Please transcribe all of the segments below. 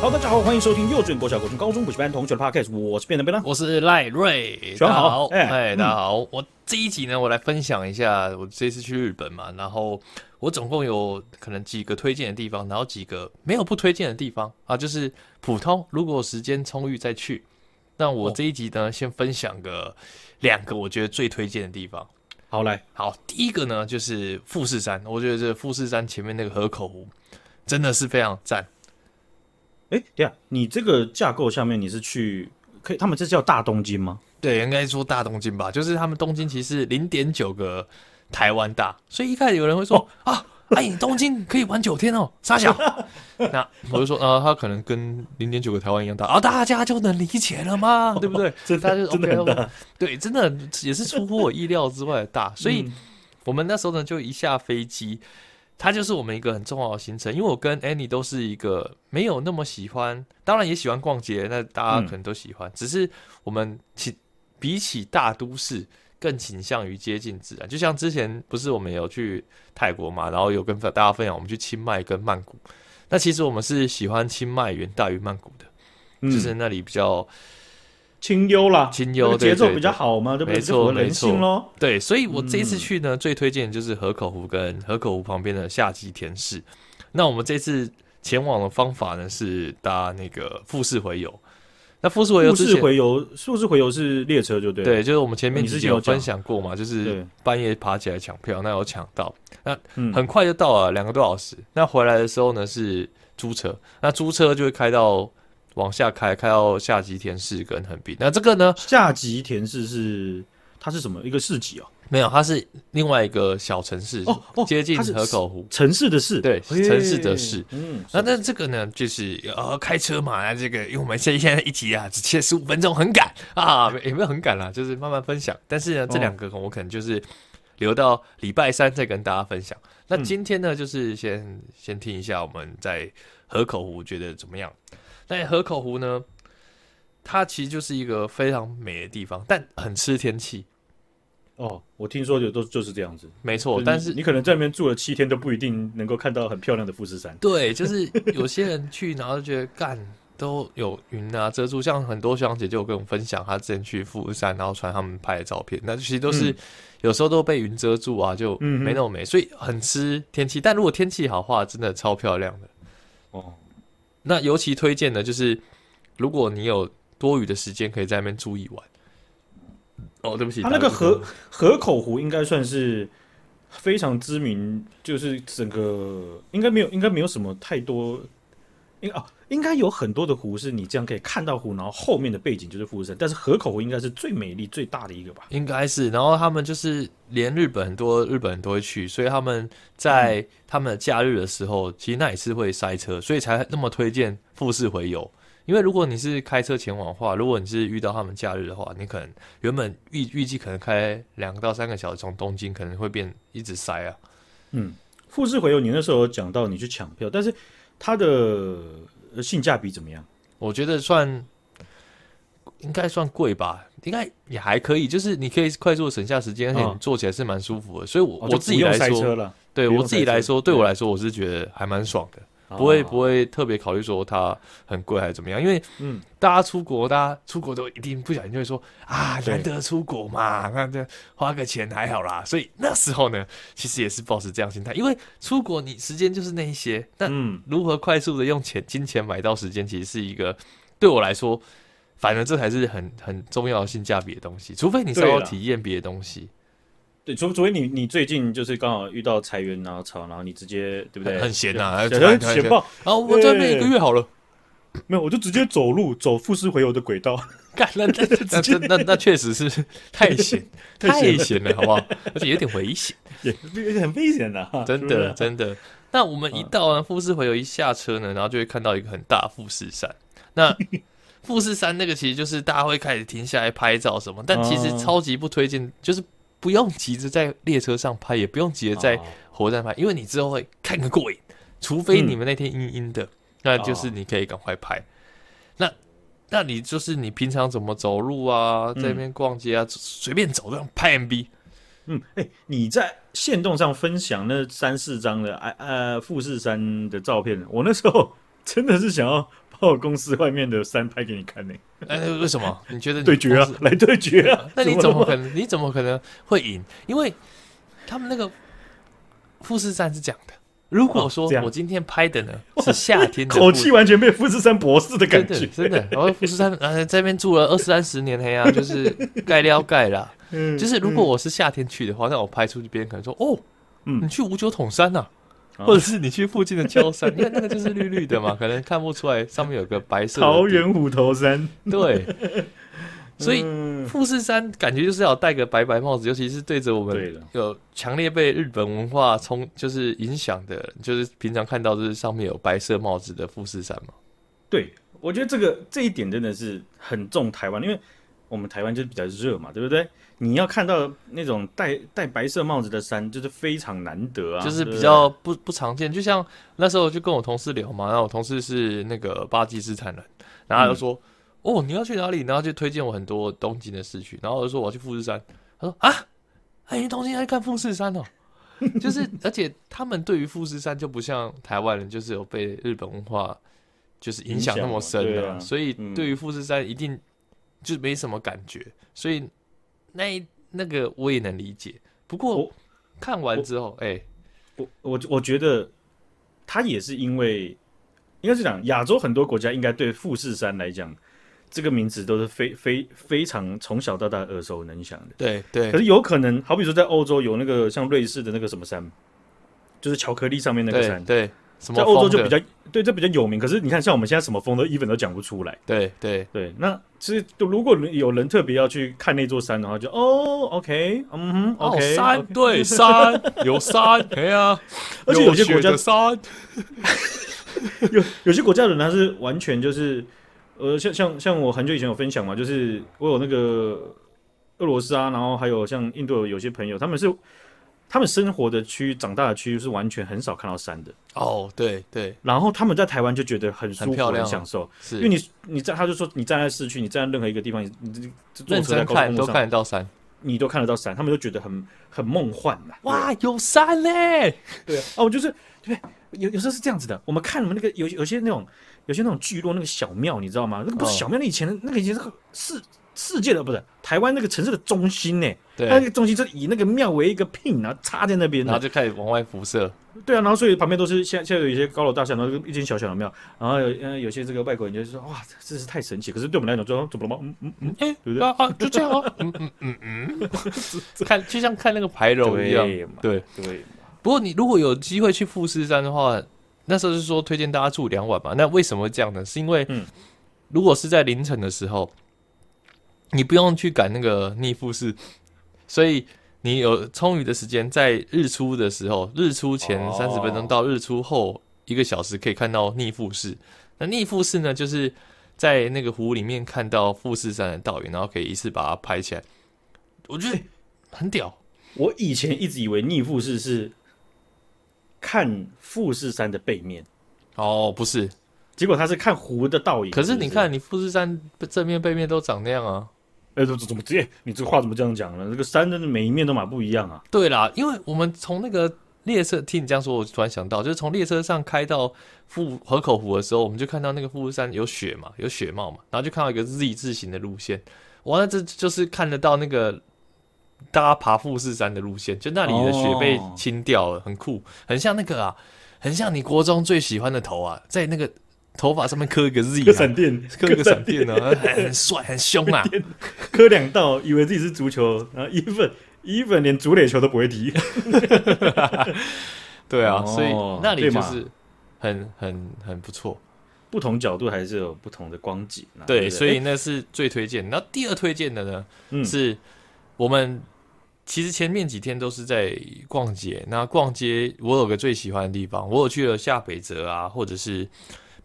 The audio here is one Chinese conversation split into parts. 好，大家好，欢迎收听幼稚园、国小、国中、高中补习班同学的 podcast， 我是变成贝拉，我是赖瑞，大家好，大家好。我这一集呢，我来分享一下我这次去日本嘛，然后我总共有可能几个推荐的地方，然后几个没有不推荐的地方啊，就是普通，如果时间充裕再去。那我这一集呢，先分享个2个我觉得最推荐的地方。好来，好，第一个呢就是富士山，我觉得这富士山前面那个河口湖真的是非常赞。等一下，你这个架构下面你是去，可以，他们这叫大东京吗？对，应该说大东京吧，就是他们东京其实 0.9 个台湾大，所以一开始有人会说、哦、啊。哎，你东京可以玩9天哦，傻小。那我就说，他可能跟 0.9 个台湾一样大啊，大家就能理解了嘛，对不对？大家就 OK 了，对，真的也是出乎我意料之外的大。所以我们那时候呢，就一下飞机，它就是我们一个很重要的行程。因为我跟 Annie 都是一个没有那么喜欢，当然也喜欢逛街，那大家可能都喜欢，只是我们比起大都市，更倾向于接近自然，就像之前不是我们有去泰国嘛，然后有跟大家分享我们去清迈跟曼谷，那其实我们是喜欢清迈远大于曼谷的、就是那里比较清幽啦，清幽，节奏比较好嘛，对不对？没错，人性咯，对，所以我这一次去呢，最推荐的就是河口湖跟河口湖旁边的夏季田市。那我们这次前往的方法呢是搭那个富士回游。那富士回游是列车就对了，对，就是我们前面之前有分享过嘛，就是半夜爬起来抢票，那有抢到，那很快就到了，2个多小时。那回来的时候呢是租车，那租车就会开到往下开到下吉田市跟横滨。那这个呢，下吉田市是它是什么一个市集哦？没有，它是另外一个小城市，接近河口湖，城市的市，对，城市的市。那这个呢，就是开车嘛，这个因为我们现在一集啊，只切15分钟，很赶啊，也没有很赶啦，就是慢慢分享。但是呢，这2个我可能就是留到礼拜3再跟大家分享。那今天呢，就是先听一下我们在河口湖觉得怎么样。那河口湖呢，它其实就是一个非常美的地方，但很吃天气。哦，我听说就是这样子，没错。但是你可能在那边住了7天都不一定能够看到很漂亮的富士山。对，就是有些人去，然后就觉得干都有云啊遮住，像很多学长姐就有跟我分享，他之前去富士山，然后传他们拍的照片，那其实都是、有时候都被云遮住啊，就没那么美，所以很吃天气。但如果天气好的话，真的超漂亮的。哦，那尤其推荐的就是，如果你有多余的时间，可以在那边住一晚。哦，对不起，他那个河口湖应该算是非常知名，就是整个应该没有什么太多，应该有很多的湖是你这样可以看到湖，然后后面的背景就是富士山，但是河口湖应该是最美丽最大的一个吧？应该是，然后他们就是连日本人都会去，所以他们在他们的假日的时候，其实那也是会塞车，所以才那么推荐富士回游。因为如果你是开车前往的话，如果你是遇到他们假日的话，你可能原本预计可能开2到3个小时从东京，可能会变一直塞啊。富士回游你那时候有讲到你去抢票，但是它的性价比怎么样？我觉得应该算贵吧，应该也还可以，就是你可以快速省下时间，而且你坐起来是蛮舒服的。所以我自己来说，不用塞车了，对我自己来说，对我来说，我是觉得还蛮爽的。不会特别考虑说它很贵还是怎么样，因为大家出国都一定不小心就会说啊，难得出国嘛，那就花个钱还好啦。所以那时候呢，其实也是抱持这样心态，因为出国你时间就是那一些，那如何快速的用金钱买到时间，其实是一个对我来说，反正这才是很重要的性价比的东西，除非你是要体验别的东西。对，除非你最近就是刚好遇到裁员啊吵，然后你直接对不对？很闲啊，很闲爆。然后我在那1个月好了，没有，我就直接走路走富士回游的轨道。干，那确实是太闲了，好不好？而且有点危险，也很危险的、啊，真的真的。那我们一到呢富士回游一下车呢，然后就会看到一个很大富士山。那富士山那个其实就是大家会开始停下来拍照什么，但其实超级不推荐，就是。不用急着在列车上拍，也不用急着在火车上拍，因为你之后会看个过瘾。除非你们那天阴阴的，那就是你可以赶快拍。那你就是你平常怎么走路啊，在那边逛街啊，随便走路拍 MV。你在限动上分享那3-4张的富士山的照片，我那时候真的是想要。到公司外面的山拍给你看呢、欸哎。为什么？你觉得你对决啊？来对决啊？那你怎么可能会赢？因为他们那个富士山是这样的。如果说我今天拍的呢、哦、是夏天的，口气完全被富士山博士的感觉，真的。然后富士山在那边住了20-30年黑啊，就是盖撩盖啦。就是如果我是夏天去的话，那我拍出去，别人可能说哦，你去五九桶山啊，或者是你去附近的礁山，因为那个就是绿绿的嘛，可能看不出来上面有个白色的桃园虎头山。对。所以富士山感觉就是要戴个白白帽子，尤其是对着我们有强烈被日本文化就是影响的，就是平常看到就是上面有白色帽子的富士山嘛。对，我觉得这一点真的是很重台湾，因为我们台湾就是比较热嘛，对不对？你要看到那种戴白色帽子的山，就是非常难得啊，就是比较不常见。就像那时候就跟我同事聊嘛，然后我同事是那个巴基斯坦人，然后他就说。哦，你要去哪里？然后就推荐我很多东京的市区，然后我就说我要去富士山。他说啊，你去东京要去看富士山哦，就是而且他们对于富士山就不像台湾人，就是有被日本文化就是影响那么深的、啊，所以对于富士山一定就没什么感觉。所以那个我也能理解。不过看完之后，我觉得他也是因为应该是讲亚洲很多国家应该对富士山来讲。这个名字都是非常从小到大耳熟能详的，对对。可是有可能，好比说在欧洲有那个像瑞士的那个什么山，就是巧克力上面那个山，对。对什么在欧洲就比较对，这比较有名。可是你看，像我们现在什么风even都讲不出来，对对对。那其实如果有人特别要去看那座山的话，就哦 ，OK， 嗯 ，OK， 山对山有山，对啊，而且有些国家山，有些国家的人他是完全就是。像我很久以前有分享嘛，就是我有那个俄罗斯啊，然后还有像印度有些朋友，他们生活的区域、长大的区域是完全很少看到山的。哦，对对。然后他们在台湾就觉得很舒服、很享受，是因为他就说你站在市区，你站在任何一个地方，你认真看都看得到山，你都看得到山，他们都觉得很梦幻啦。哇，有山嘞！对啊，我就是对。有时候是这样子的，我们看我们那个有些那种聚落那个小庙，你知道吗？那个不是小庙，那以前那个世界的不是台湾那个城市的中心呢。对，那个中心就以那个庙为一个pin，然后插在那边，然后就开始往外辐射。对啊，然后所以旁边都是现在有些高楼大厦，然后一间小小的庙，然后有些这个外国人就说哇，真是太神奇。可是对我们来讲，说怎么了吗？对不对？啊，就这样啊，看就像看那个牌楼一样，对对。不过你如果有机会去富士山的话，那时候是说推荐大家住2晚嘛。那为什么会这样呢？是因为如果是在凌晨的时候，你不用去赶那个逆富士，所以你有充裕的时间，在日出的时候，日出前30分钟到日出后1个小时可以看到逆富士。那逆富士呢，就是在那个湖里面看到富士山的倒影，然后可以一次把它拍起来。我觉得很屌。我以前一直以为逆富士是看富士山的背面，哦，不是，结果他是看湖的倒影。可是你看，你富士山正面、背面都长那样啊！怎么直接？你这个话怎么这样讲呢？这个山真的每一面都蛮不一样啊！对啦，因为我们从那个列车听你这样说，我突然想到，就是从列车上开到河口湖的时候，我们就看到那个富士山有雪嘛，有雪帽嘛，然后就看到一个 Z 字形的路线。哇，那这就是看得到那个。大家爬富士山的路线，就那里的雪被清掉了，很酷，很像那个啊，很像你国中最喜欢的头啊，在那个头发上面刻一个 Z， 刻一个闪电啊，很帅很凶啊，刻2道，以为自己是足球，然后even连足垒球都不会踢，对啊，所以那里就是很不错，不同角度还是有不同的光景，对，所以那是最推荐。那第二推荐的呢是。我们其实前面几天都是在逛街，那逛街我有个最喜欢的地方，我有去了下北泽啊，或者是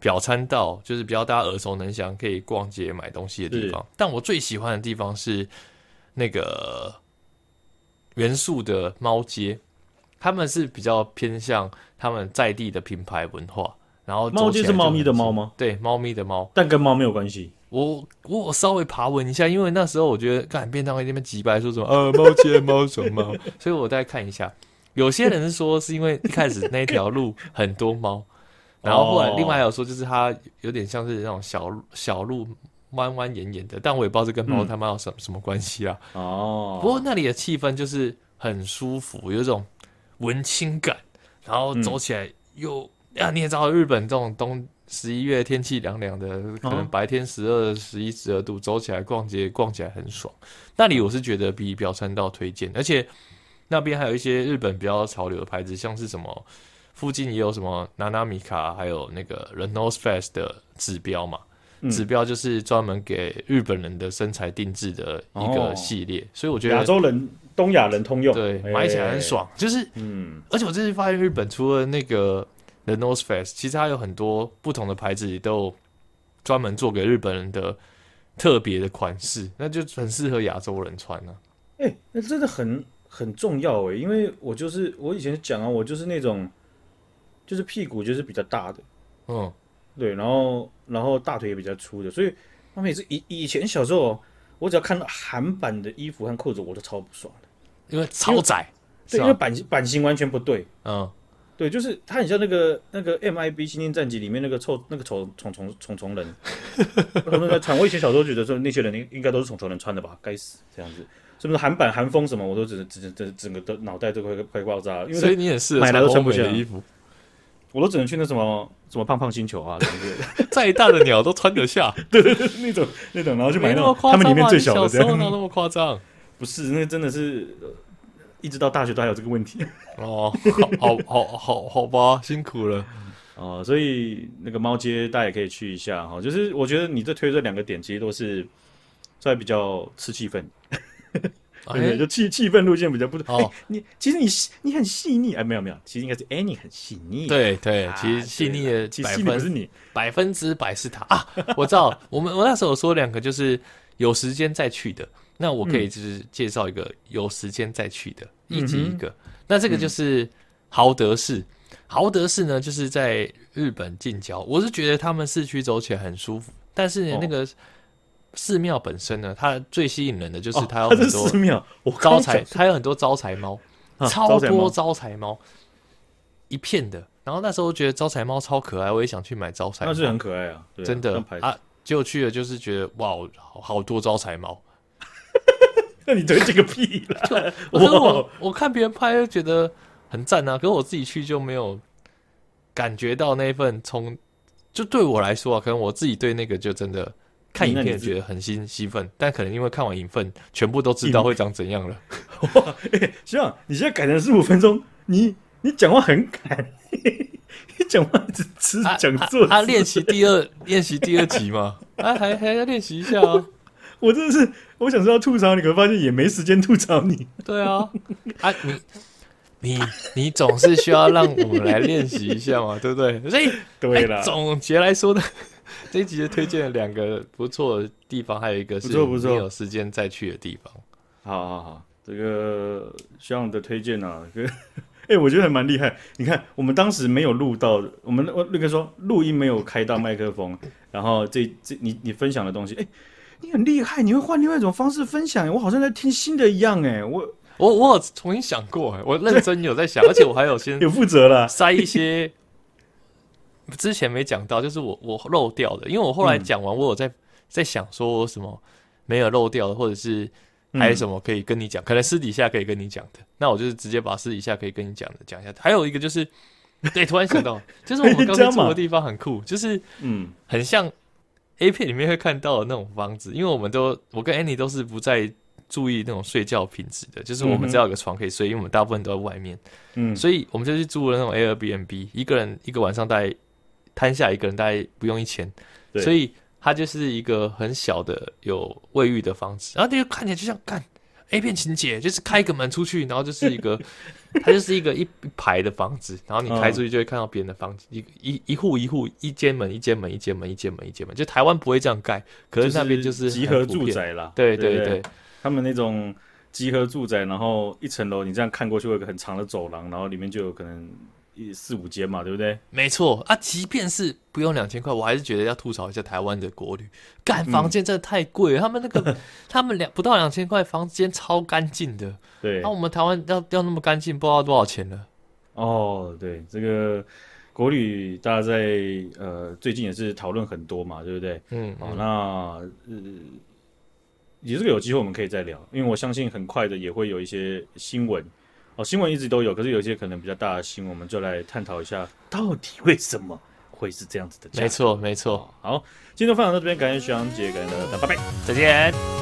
表参道，就是比较大家耳熟能详可以逛街买东西的地方。但我最喜欢的地方是那个元素的猫街，他们是比较偏向他们在地的品牌文化。然后猫街是猫咪的猫吗？对，猫咪的猫，但跟猫没有关系。我稍微爬文一下，因为那时候我觉得干便当那边几百说什么猫街猫什么猫，所以我再看一下。有些人是说是因为一开始那条路很多猫，然后后来另外还有说，就是它有点像是那种小路弯弯延延的，但我也不知道这跟猫他妈有什么关系啊。哦，不过那里的气氛就是很舒服，有一种文青感，然后走起来又啊，你也知道日本这种11月天气凉凉的，可能白天12、11、12度，走起来逛街逛起来很爽。那里我是觉得比表参道推荐，而且那边还有一些日本比较潮流的牌子，像是什么附近也有什么 Nanamika 还有那个 Renor's Fest 的指标嘛，指标就是专门给日本人的身材定制的一个系列，所以我觉得亚洲人东亚人通用，对，买起来很爽。就是而且我这次发现日本除了那个The North Face， 其实它有很多不同的牌子也都专门做给日本人的特别的款式，那就很适合亚洲人穿啊。那真的很重要欸，因为我以前讲啊，我就是那种就是屁股就是比较大的，对，然后大腿也比较粗的，所以他们也是以前小时候，我只要看到韩版的衣服和裤子，我都超不爽的，因为超窄，对，因为版型完全不对，对，就是他很像那个 MIB 星舰战机里面那个虫人，我以前小时候觉得说那些人应该都是虫人穿的吧，该死这样子，是不是韩版韩风什么我都整个都脑袋都快爆炸了，因为所以你也是买来都穿不下的衣服，我都只能去那什么胖胖星球啊，再大的鸟都穿得下，对那种，然后去买那种他们里面最小的，小时候那么夸张，不是那真的是。一直到大学都还有这个问题哦，好吧，辛苦了哦。所以那个猫街大家也可以去一下哈，就是我觉得你推这两个点其实都是在比较吃气氛，对，就气氛路线比较不同。你很细腻，没有，其实应该是你很细腻，对，其实细腻的100%是你，100%是他啊。我知道，我那时候说两个就是有时间再去的。那我可以就是介绍一个有时间再去的，一集一个。那这个就是豪德市，豪德市呢就是在日本近郊，我是觉得他们市区走起来很舒服，但是那个寺庙本身呢，它最吸引人的就是它有很多寺庙，它有很多招财猫，超多招财猫，一片的。然后那时候觉得招财猫超可爱，我也想去买招财猫，那是很可爱啊，对啊，真的啊。结果去了就是觉得哇，好多招财猫。那你推这个屁啦！我看别人拍就觉得很赞啊，可是我自己去就没有感觉到那份冲。就对我来说啊，可能我自己对那个就真的看影片觉得很兴奋，但可能因为看完影片全部都知道会长怎样了。希望你现在改成15分钟，你讲话很赶，你讲话只吃讲做。练习第二集嘛，还要练习一下啊。我真的是，我想说要吐槽你，可发现也没时间吐槽你。对啊，你总是需要让我们来练习一下嘛，对不对？所以对了，总结来说呢，这一集就推荐了两个不错的地方，还有一个是没有时间再去的地方。好，这个像的推荐啊，我觉得还蛮厉害。你看，我们当时没有录到，我那个说录音没有开到麦克风，然后你分享的东西，你很厉害，你会换另外一种方式分享。我好像在听新的一样哎，我有重新想过，我认真有在想，而且我还有先有负责了塞一些之前没讲到，就是我漏掉的，因为我后来讲完，我有在想说我什么没有漏掉的，或者是还有什么可以跟你讲，可能私底下可以跟你讲的，那我就是直接把私底下可以跟你讲的讲一下。还有一个就是，突然想到，就是我们刚刚住的地方很酷，就是很像。A 片里面会看到的那种房子，因为我跟 Annie 都是不再注意那种睡觉品质的，就是我们只要有个床可以睡，因为我们大部分都在外面，所以我们就去租了那种 Airbnb， 一个人一个晚上大概摊下一个人大概不用1000，所以它就是一个很小的有卫浴的房子，然后就看起来就像干 A 片情节，就是开一个门出去，然后就是一个它就是一个一排的房子，然后你开出去就会看到别人的房子，一户一户，一间门一间门一间门一间门一间门，就台湾不会这样盖，可是那边就是集合住宅啦，对，他们那种集合住宅，然后一层楼你这样看过去会有一个很长的走廊，然后里面就有可能4、5间嘛，对不对？没错啊，即便是不用2000块，我还是觉得要吐槽一下台湾的国旅，干房间真的太贵了，他们那个他们不到2000块房间超干净的，对，那我们台湾要那么干净，不知道多少钱了。哦，对，这个国旅大家在最近也是讨论很多嘛，对不对？嗯，好，那也这个有机会我们可以再聊，因为我相信很快的也会有一些新闻。哦，新闻一直都有，可是有些可能比较大的新闻，我们就来探讨一下，到底为什么会是这样子的价格？没错，没错。好，今天分享到这边，感谢徐阳姐，感谢大家，拜拜，再见。